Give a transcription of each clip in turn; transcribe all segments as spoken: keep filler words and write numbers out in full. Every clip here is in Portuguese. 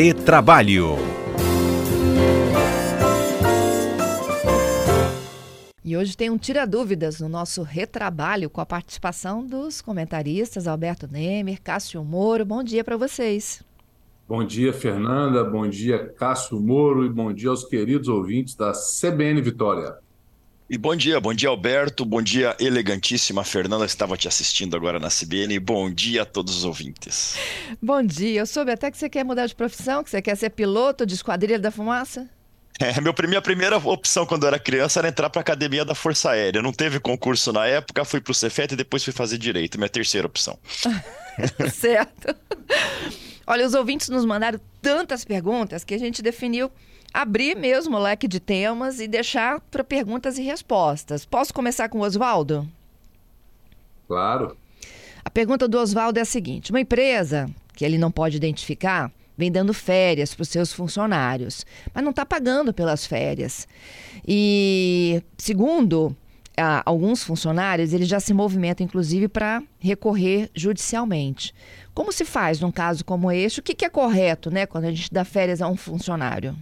Retrabalho. E hoje tem um Tira Dúvidas no nosso Retrabalho com a participação dos comentaristas Alberto Nemer, Cássio Moro. Bom dia para vocês. Bom dia, Fernanda. Bom dia, Cássio Moro. E bom dia aos queridos ouvintes da C B N Vitória. E bom dia, bom dia, Alberto. Bom dia, elegantíssima Fernanda, que estava te assistindo agora na C B N. Bom dia a todos os ouvintes. Bom dia. Eu soube até que você quer mudar de profissão, que você quer ser piloto de Esquadrilha da Fumaça. É, meu, minha primeira opção quando eu era criança era entrar para a Academia da Força Aérea. Não teve concurso na época, fui para o Cefete e depois fui fazer Direito. Minha terceira opção. Certo. Olha, os ouvintes nos mandaram tantas perguntas que a gente definiu abrir mesmo o leque de temas e deixar para perguntas e respostas. Posso começar com o Oswaldo? Claro. A pergunta do Oswaldo é a seguinte. Uma empresa que ele não pode identificar vem dando férias para os seus funcionários, mas não está pagando pelas férias. E, segundo a, alguns funcionários, eles já se movimentam, inclusive, para recorrer judicialmente. Como se faz num caso como esse? O que, que é correto, né, quando a gente dá férias a um funcionário?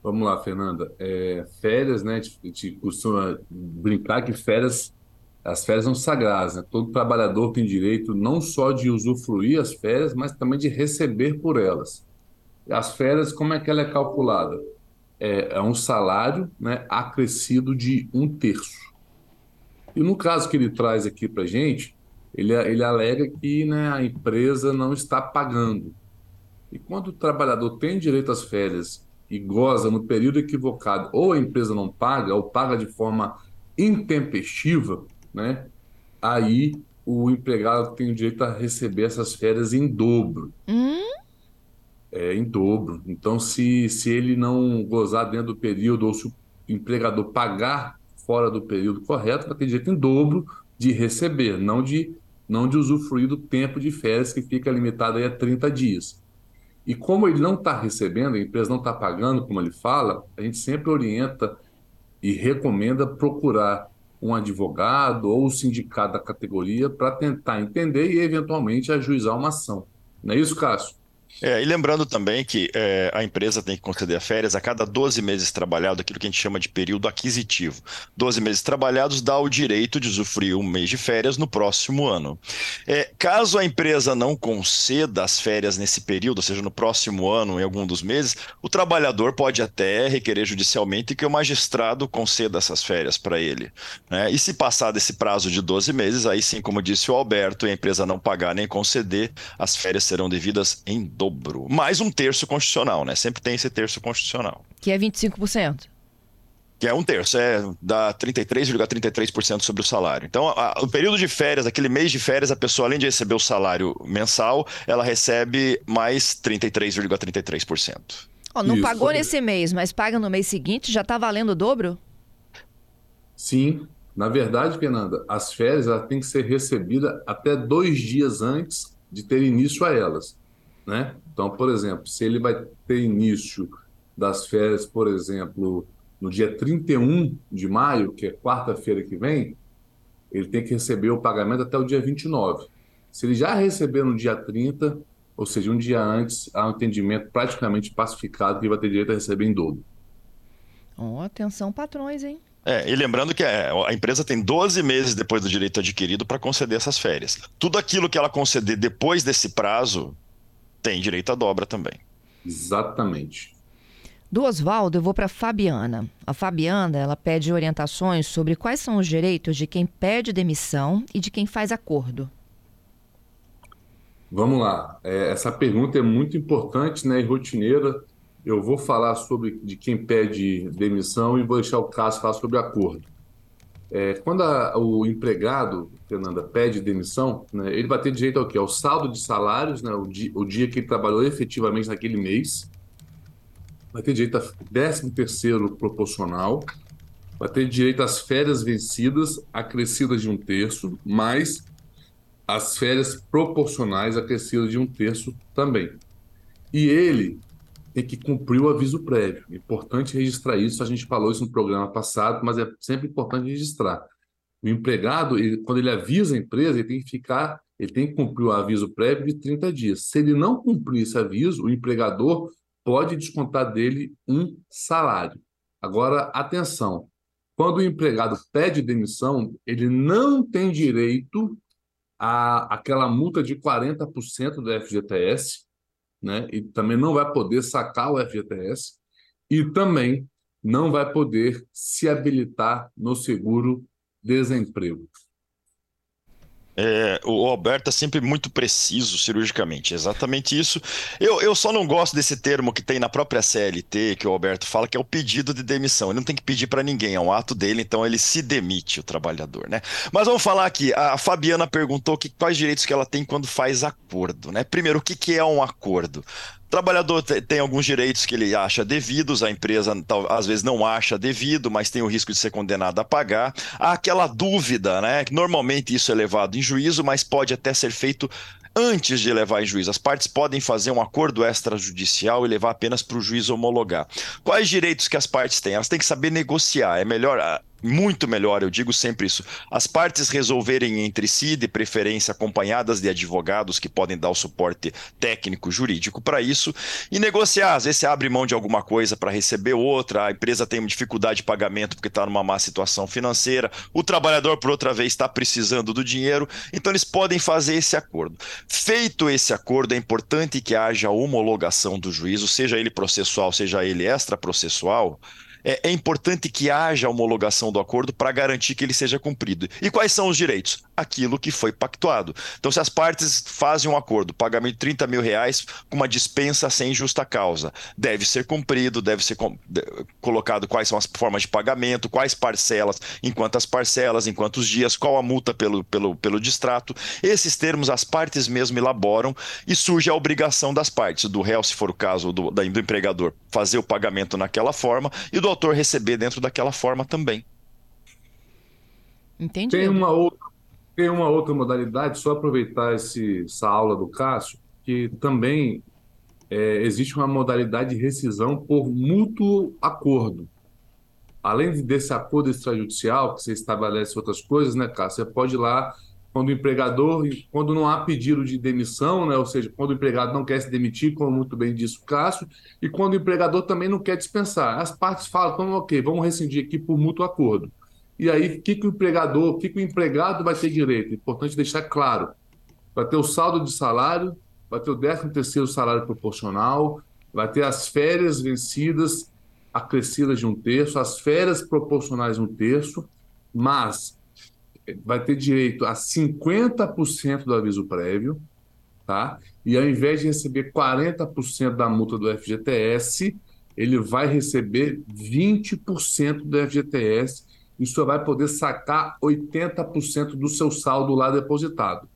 Vamos lá, Fernanda. É, férias, né, a gente costuma brincar que férias... As férias são sagradas, né? Todo trabalhador tem direito não só de usufruir as férias, mas também de receber por elas. As férias, como é que ela é calculada? É, é um salário, né, acrescido de um terço. E no caso que ele traz aqui para a gente, ele, ele alega que, né, a empresa não está pagando. E quando o trabalhador tem direito às férias e goza no período equivocado, ou a empresa não paga, ou paga de forma intempestiva, né? Aí o empregado tem o direito a receber essas férias em dobro. Hum? É, em dobro. Então, se, se ele não gozar dentro do período, ou se o empregador pagar fora do período correto, vai ter direito em dobro de receber, não de, não de usufruir do tempo de férias, que fica limitado aí a trinta dias. E como ele não está recebendo, a empresa não está pagando, como ele fala, a gente sempre orienta e recomenda procurar um advogado ou o sindicato da categoria para tentar entender e, eventualmente, ajuizar uma ação. Não é isso, Cássio? É, e lembrando também que é, a empresa tem que conceder férias a cada doze meses trabalhados, aquilo que a gente chama de período aquisitivo. doze meses trabalhados dá o direito de usufruir um mês de férias no próximo ano. É, caso a empresa não conceda as férias nesse período, ou seja, no próximo ano, em algum dos meses, o trabalhador pode até requerer judicialmente que o magistrado conceda essas férias para ele, né? E se passar desse prazo de doze meses, aí sim, como disse o Alberto, e a empresa não pagar nem conceder, as férias serão devidas em dobro. Mais um terço constitucional, né? Sempre tem esse terço constitucional. Que é vinte e cinco por cento. Que é um terço, é, dá trinta e três vírgula trinta e três por cento sobre o salário. Então, a, a, o período de férias, aquele mês de férias, a pessoa, além de receber o salário mensal, ela recebe mais trinta e três vírgula trinta e três por cento. Oh, não Isso. pagou nesse mês, mas paga no mês seguinte, já está valendo o dobro? Sim. Na verdade, Fernanda, as férias têm que ser recebidas até dois dias antes de ter início a elas. Né? Então, por exemplo, se ele vai ter início das férias, por exemplo, no dia trinta e um de maio, que é quarta-feira que vem, ele tem que receber o pagamento até o dia vinte e nove. Se ele já receber no dia trinta, ou seja, um dia antes, há um entendimento praticamente pacificado que ele vai ter direito a receber em dobro. Oh, atenção, patrões, hein? É, e lembrando que a empresa tem doze meses depois do direito adquirido para conceder essas férias. Tudo aquilo que ela conceder depois desse prazo tem direito à dobra também. Exatamente. Do Oswaldo, eu vou para a Fabiana. A Fabiana, ela pede orientações sobre quais são os direitos de quem pede demissão e de quem faz acordo. Vamos lá. É, essa pergunta é muito importante, né, e rotineira. Eu vou falar sobre de quem pede demissão e vou deixar o Cássio falar sobre acordo. É, quando a, o empregado, Fernanda, pede demissão, né, ele vai ter direito ao quê? Ao saldo de salários, né, o, di, o dia que ele trabalhou efetivamente naquele mês, vai ter direito a décimo terceiro proporcional, vai ter direito às férias vencidas, acrescidas de um terço, mais as férias proporcionais, acrescidas de um terço também. E ele tem que cumprir o aviso prévio. Importante registrar isso, a gente falou isso no programa passado, mas é sempre importante registrar. O empregado, ele, quando ele avisa a empresa, ele tem que ficar ele tem que cumprir o aviso prévio de trinta dias. Se ele não cumprir esse aviso, o empregador pode descontar dele um salário. Agora, atenção, quando o empregado pede demissão, ele não tem direito à, àquela multa de quarenta por cento do F G T S, né? E também não vai poder sacar o F G T S e também não vai poder se habilitar no seguro-desemprego. É, o Alberto é sempre muito preciso cirurgicamente, exatamente isso. Eu, eu só não gosto desse termo que tem na própria C L T, que o Alberto fala, que é o pedido de demissão. Ele não tem que pedir para ninguém, é um ato dele, então ele se demite, o trabalhador, né? Mas vamos falar aqui, a Fabiana perguntou que, quais direitos que ela tem quando faz acordo, né? Primeiro, o que, que é um acordo? O trabalhador tem alguns direitos que ele acha devidos, a empresa às vezes não acha devido, mas tem o risco de ser condenado a pagar. Há aquela dúvida, né? Que normalmente isso é levado em juízo, mas pode até ser feito antes de levar em juízo. As partes podem fazer um acordo extrajudicial e levar apenas para o juiz homologar. Quais direitos que as partes têm? Elas têm que saber negociar, é melhor... Muito melhor, eu digo sempre isso. As partes resolverem entre si, de preferência acompanhadas de advogados que podem dar o suporte técnico jurídico para isso, e negociar. Às vezes você abre mão de alguma coisa para receber outra, a empresa tem dificuldade de pagamento porque está numa má situação financeira, o trabalhador, por outra vez, está precisando do dinheiro, então eles podem fazer esse acordo. Feito esse acordo, é importante que haja homologação do juízo, seja ele processual, seja ele extraprocessual. É importante que haja homologação do acordo para garantir que ele seja cumprido. E quais são os direitos? Aquilo que foi pactuado. Então, se as partes fazem um acordo, pagamento de trinta mil reais com uma dispensa sem justa causa, deve ser cumprido, deve ser com... de... colocado quais são as formas de pagamento, quais parcelas, em quantas parcelas, em quantos dias, qual a multa pelo, pelo, pelo distrato. Esses termos as partes mesmo elaboram e surge a obrigação das partes, do réu, se for o caso, do, do empregador, fazer o pagamento naquela forma e do o autor receber dentro daquela forma também. Entendi. Tem uma outra, tem uma outra modalidade, só aproveitar esse, essa aula do Cássio, que também é, existe uma modalidade de rescisão por mútuo acordo. Além desse acordo extrajudicial, que você estabelece outras coisas, né, Cássio? Você pode ir lá, quando o empregador, quando não há pedido de demissão, né? Ou seja, quando o empregado não quer se demitir, como muito bem disse o Cássio, e quando o empregador também não quer dispensar. As partes falam, então, ok, vamos rescindir aqui por mútuo acordo. E aí, o que, que o empregador, o que, que o empregado vai ter direito? É importante deixar claro. Vai ter o saldo de salário, vai ter o décimo terceiro salário proporcional, vai ter as férias vencidas, acrescidas de um terço, as férias proporcionais de um terço, mas... vai ter direito a cinquenta por cento do aviso prévio, tá? E ao invés de receber quarenta por cento da multa do F G T S, ele vai receber vinte por cento do F G T S e só vai poder sacar oitenta por cento do seu saldo lá depositado.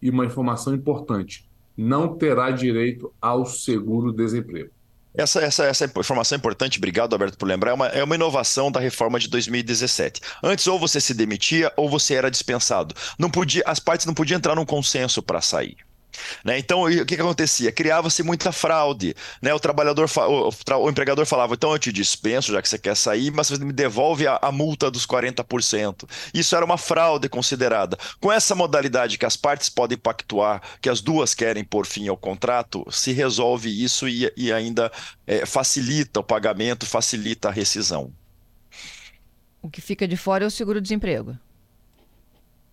E uma informação importante, não terá direito ao seguro-desemprego. Essa, essa, essa informação é importante, obrigado, Alberto, por lembrar, é uma, é uma inovação da reforma de dois mil e dezessete. Antes, ou você se demitia ou você era dispensado. Não podia, as partes não podiam entrar num consenso para sair. Né? Então, o que, que acontecia? Criava-se muita fraude. Né? O, trabalhador, o, o, o empregador falava, então eu te dispenso, já que você quer sair, mas você me devolve a, a multa dos quarenta por cento. Isso era uma fraude considerada. Com essa modalidade que as partes podem pactuar, que as duas querem pôr fim ao contrato, se resolve isso e, e ainda é, facilita o pagamento, facilita a rescisão. O que fica de fora é o seguro-desemprego.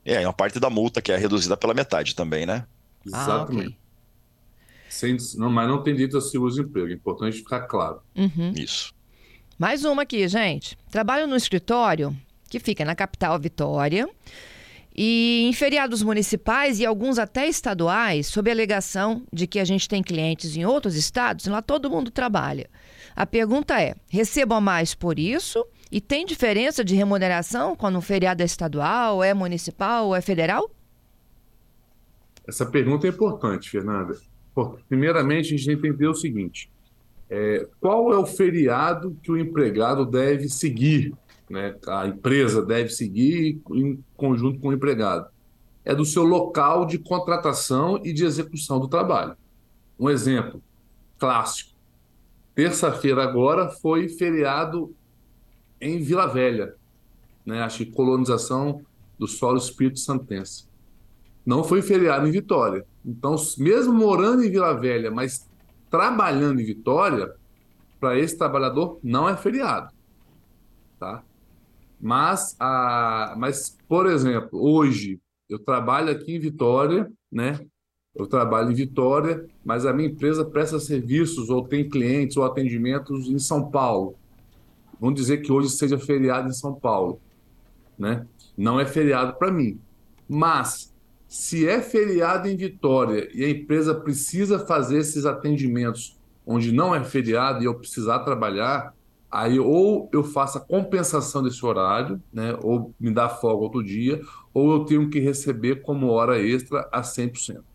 É, uma parte da multa que é reduzida pela metade também, né? Exatamente. Ah, okay. Sem, não, mas não tem direito a seguro-desemprego, é importante ficar claro. Uhum. Isso. Mais uma aqui, gente. Trabalho no escritório que fica na capital Vitória e em feriados municipais e alguns até estaduais, sob a alegação de que a gente tem clientes em outros estados, lá todo mundo trabalha. A pergunta é, recebo a mais por isso? E tem diferença de remuneração quando um feriado é estadual, é municipal, é federal? Essa pergunta é importante, Fernanda. Primeiramente, a gente entender o seguinte, é, qual é o feriado que o empregado deve seguir, né? A empresa deve seguir em conjunto com o empregado? É do seu local de contratação e de execução do trabalho. Um exemplo clássico, terça-feira agora foi feriado em Vila Velha, né? Acho que colonização do solo espírito santense. não foi feriado em Vitória. Então, mesmo morando em Vila Velha, mas trabalhando em Vitória, para esse trabalhador não é feriado, tá? Mas, a, mas, por exemplo, hoje eu trabalho aqui em Vitória, né? Eu trabalho em Vitória, mas a minha empresa presta serviços ou tem clientes ou atendimentos em São Paulo. Vamos dizer que hoje seja feriado em São Paulo, né? Não é feriado para mim. Mas, se é feriado em Vitória e a empresa precisa fazer esses atendimentos onde não é feriado e eu precisar trabalhar, aí ou eu faço a compensação desse horário, né? Ou me dá folga outro dia, ou eu tenho que receber como hora extra a cem por cento.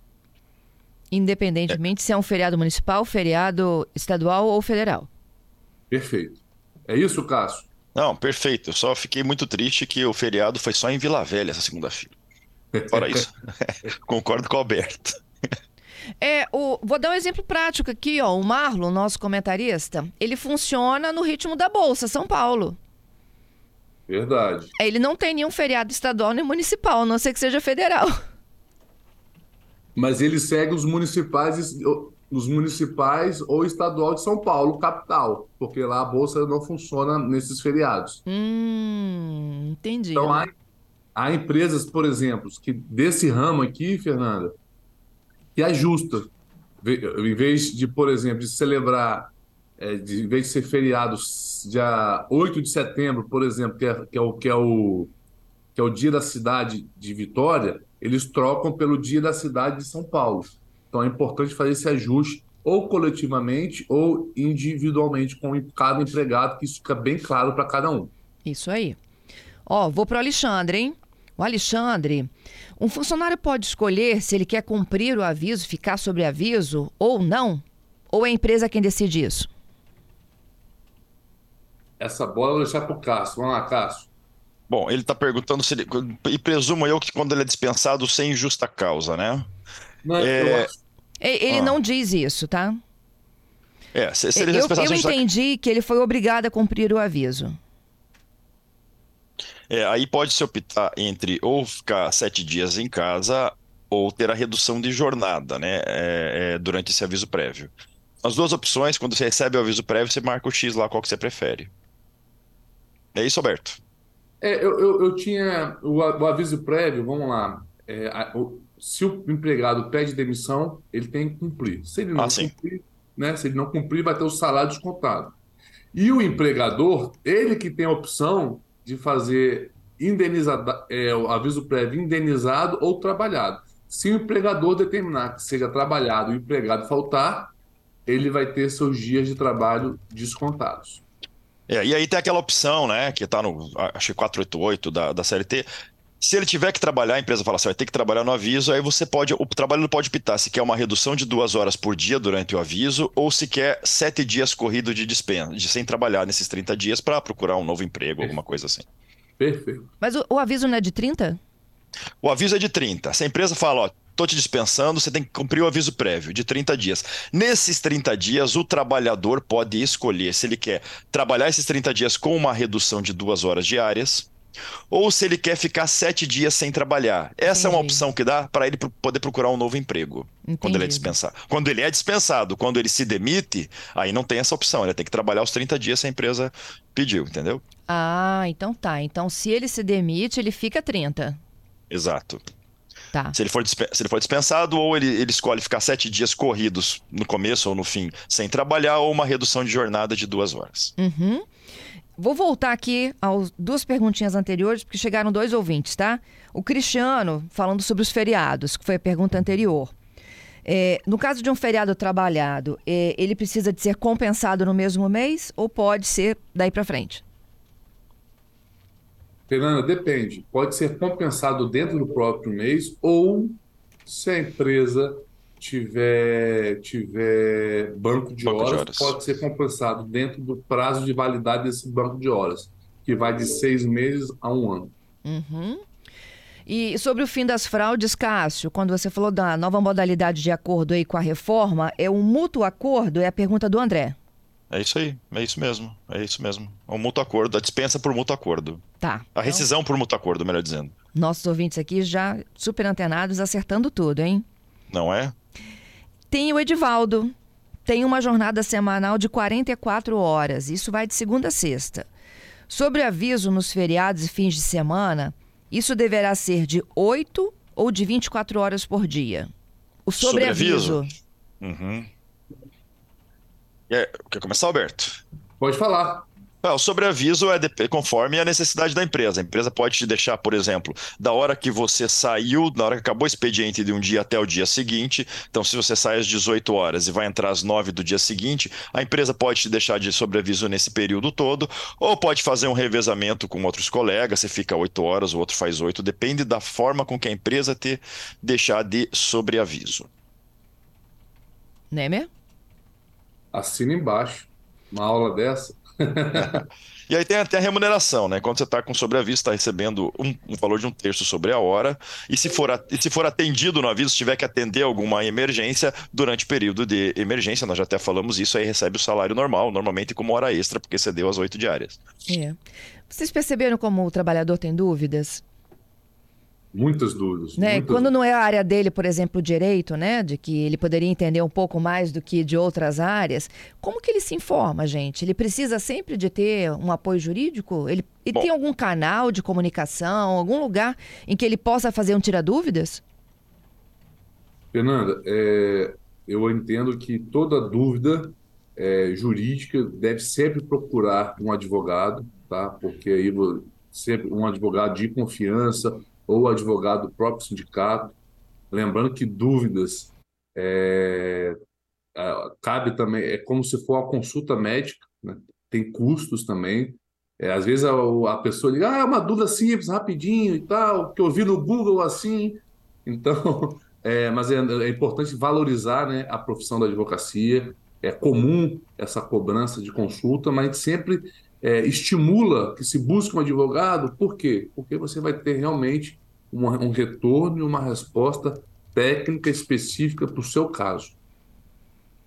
Independentemente é. se é um feriado municipal, feriado estadual ou federal. Perfeito. É isso, Cássio? Não, perfeito. Eu só fiquei muito triste que o feriado foi só em Vila Velha essa segunda-feira. Fora isso. Concordo com o Alberto. É, o, vou dar um exemplo prático aqui, ó. O Marlon, nosso comentarista, ele funciona no ritmo da Bolsa, São Paulo. Verdade. Ele não tem nenhum feriado estadual nem municipal, a não ser que seja federal. Mas ele segue os municipais, os municipais ou estadual de São Paulo, capital, porque lá a Bolsa não funciona nesses feriados. Hum, entendi. Então, né? há, há empresas, por exemplo, que desse ramo aqui, Fernanda, que ajusta. Em vez de, por exemplo, de celebrar, é, de, em vez de ser feriado dia oito de setembro, por exemplo, que é, que é, o, que é, o, que é o dia da cidade de Vitória, eles trocam pelo dia da cidade de São Paulo. Então é importante fazer esse ajuste ou coletivamente ou individualmente com cada empregado, que isso fica bem claro para cada um. Isso aí. Ó, vou para o Alexandre, hein? O Alexandre, um funcionário pode escolher se ele quer cumprir o aviso, ficar sobre aviso ou não? Ou é a empresa quem decide isso? Essa bola eu vou deixar para o Cássio. Vamos lá, Cássio. Bom, ele está perguntando se ele... E presumo eu que quando ele é dispensado sem justa causa, né? Não, é... Ele ah. não diz isso, tá? É, se, se ele é dispensado sem justa causa... Eu entendi que ele foi obrigado a cumprir o aviso. É, aí pode-se optar entre ou ficar sete dias em casa ou ter a redução de jornada, né? É, é, durante esse aviso prévio. As duas opções, quando você recebe o aviso prévio, você marca o X lá, qual que você prefere. É isso, Alberto? É, eu, eu, eu tinha o, o aviso prévio, vamos lá, é, a, o, se o empregado pede demissão, ele tem que cumprir. Se ele não ah, cumprir, né, se ele não cumprir, vai ter o salário descontado. E o empregador, ele que tem a opção de fazer indenizado, é, o aviso prévio indenizado ou trabalhado. Se o empregador determinar que seja trabalhado e o empregado faltar, ele vai ter seus dias de trabalho descontados. É, e aí tem aquela opção, né, que está no, acho que quatrocentos e oitenta e oito da, da C L T. Se ele tiver que trabalhar, a empresa fala assim, vai ter que trabalhar no aviso, aí você pode, o trabalhador pode optar se quer uma redução de duas horas por dia durante o aviso ou se quer sete dias corrido de dispensa, de sem trabalhar nesses trinta dias para procurar um novo emprego, perfeito, alguma coisa assim. Perfeito. Mas o, o aviso não é de trinta? O aviso é de trinta. Se a empresa fala, ó, estou te dispensando, você tem que cumprir o aviso prévio de trinta dias. Nesses trinta dias, o trabalhador pode escolher se ele quer trabalhar esses trinta dias com uma redução de duas horas diárias ou se ele quer ficar sete dias sem trabalhar. Essa entendi, é uma opção que dá para ele poder procurar um novo emprego, entendi, quando ele é dispensado. Quando ele é dispensado, quando ele se demite, aí não tem essa opção. Ele tem que trabalhar os trinta dias se a empresa pediu, entendeu? Ah, então tá. Então se ele se demite, ele fica trinta. Exato. Tá. Se ele for, disp- se ele for dispensado, ou ele, ele escolhe ficar sete dias corridos no começo ou no fim sem trabalhar, ou uma redução de jornada de duas horas. Uhum. Vou voltar aqui às duas perguntinhas anteriores, porque chegaram dois ouvintes, tá? O Cristiano, falando sobre os feriados, que foi a pergunta anterior. É, no caso de um feriado trabalhado, é, ele precisa de ser compensado no mesmo mês ou pode ser daí para frente? Fernanda, depende. Pode ser compensado dentro do próprio mês ou se a empresa tiver, tiver banco de banco horas, de horas, pode ser compensado dentro do prazo de validade desse banco de horas, que vai de seis meses a um ano. Uhum. E sobre o fim das fraudes, Cássio, quando você falou da nova modalidade de acordo aí com a reforma, é um mútuo acordo? É a pergunta do André. É isso aí, é isso mesmo, é isso mesmo. O mútuo acordo, a dispensa por mútuo acordo. Tá. A rescisão então... por mútuo acordo, melhor dizendo. Nossos ouvintes aqui já super antenados, acertando tudo, hein? Não é? Tem o Edivaldo. Tem uma jornada semanal de quarenta e quatro horas. Isso vai de segunda a sexta. Sobre aviso nos feriados e fins de semana, isso deverá ser de oito ou de vinte e quatro horas por dia. O sobreaviso. Sobreaviso. Uhum. É, quer começar, Alberto? Pode falar. Ah, o sobreaviso é de, conforme a necessidade da empresa. A empresa pode te deixar, por exemplo, da hora que você saiu, da hora que acabou o expediente de um dia até o dia seguinte. Então, se você sai às dezoito horas e vai entrar às nove do dia seguinte, a empresa pode te deixar de sobreaviso nesse período todo, ou pode fazer um revezamento com outros colegas, você fica oito horas, o outro faz oito, depende da forma com que a empresa te deixar de sobreaviso. Nemer? Assina embaixo. Uma aula dessa. E aí tem até a remuneração, né? Quando você está com sobreaviso, está recebendo um, um valor de um terço sobre a hora, e se for, a, e se for atendido no aviso, se tiver que atender alguma emergência, durante o período de emergência, nós já até falamos isso, aí recebe o salário normal, normalmente como hora extra, porque cedeu às oito diárias. É. Vocês perceberam como o trabalhador tem dúvidas? Muitas dúvidas. Né? Muitas... Quando não é a área dele, por exemplo, direito, né? De que ele poderia entender um pouco mais do que de outras áreas, como que ele se informa, gente? Ele precisa sempre de ter um apoio jurídico? Ele, ele tem algum canal de comunicação, algum lugar em que ele possa fazer um tira-dúvidas? Fernanda, é, eu entendo que toda dúvida é, jurídica deve sempre procurar um advogado, tá? Porque aí sempre um advogado de confiança, ou advogado do próprio sindicato. Lembrando que dúvidas é, cabe também, é como se for a consulta médica, né? Tem custos também. É, às vezes a, a pessoa liga, ah, é uma dúvida simples, rapidinho e tal, que eu vi no Google assim. Então, é, mas é, é importante valorizar, né, a profissão da advocacia. É comum essa cobrança de consulta, mas a gente sempre é, estimula que se busque um advogado. Por quê? Porque você vai ter realmente uma, um retorno e uma resposta técnica específica para o seu caso.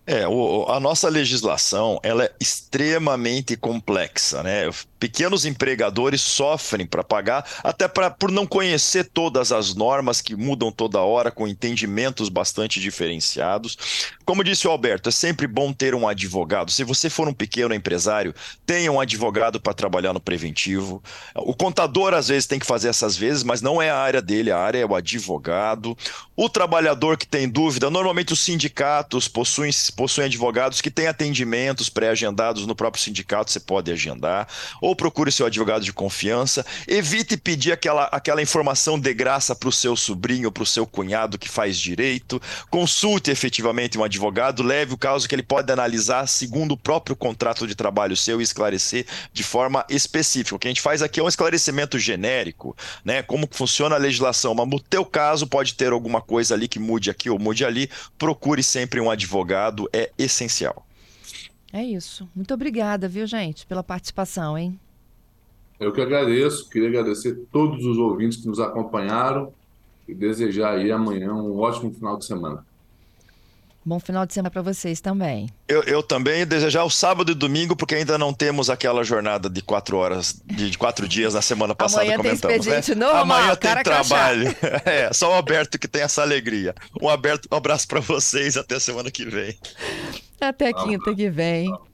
É, o, a nossa legislação, ela é extremamente complexa, né? Pequenos empregadores sofrem para pagar, até pra, por não conhecer todas as normas que mudam toda hora, com entendimentos bastante diferenciados. Como disse o Alberto, é sempre bom ter um advogado. Se você for um pequeno empresário, tenha um advogado para trabalhar no preventivo. O contador, às vezes, tem que fazer essas vezes, mas não é a área dele, a área é o advogado. O trabalhador que tem dúvida, normalmente os sindicatos possuem... possuem advogados que têm atendimentos pré-agendados no próprio sindicato, você pode agendar, ou procure seu advogado de confiança, evite pedir aquela, aquela informação de graça para o seu sobrinho, para o seu cunhado que faz direito, consulte efetivamente um advogado, leve o caso que ele pode analisar segundo o próprio contrato de trabalho seu e esclarecer de forma específica. O que a gente faz aqui é um esclarecimento genérico, né? Como funciona a legislação, mas no teu caso pode ter alguma coisa ali que mude aqui ou mude ali, procure sempre um advogado, é essencial. É isso. Muito obrigada, viu, gente, pela participação, hein? Eu que agradeço. Queria agradecer a todos os ouvintes que nos acompanharam e desejar aí amanhã um ótimo final de semana. Bom final de semana para vocês também. Eu, eu também desejar o sábado e domingo, porque ainda não temos aquela jornada de quatro horas, de quatro dias na semana passada. Amanhã comentamos, tem expediente, né? Novo, amanhã mal, tem trabalho. É, só o Alberto que tem essa alegria. Um, aberto, um abraço para vocês, até semana que vem. Até quinta que vem.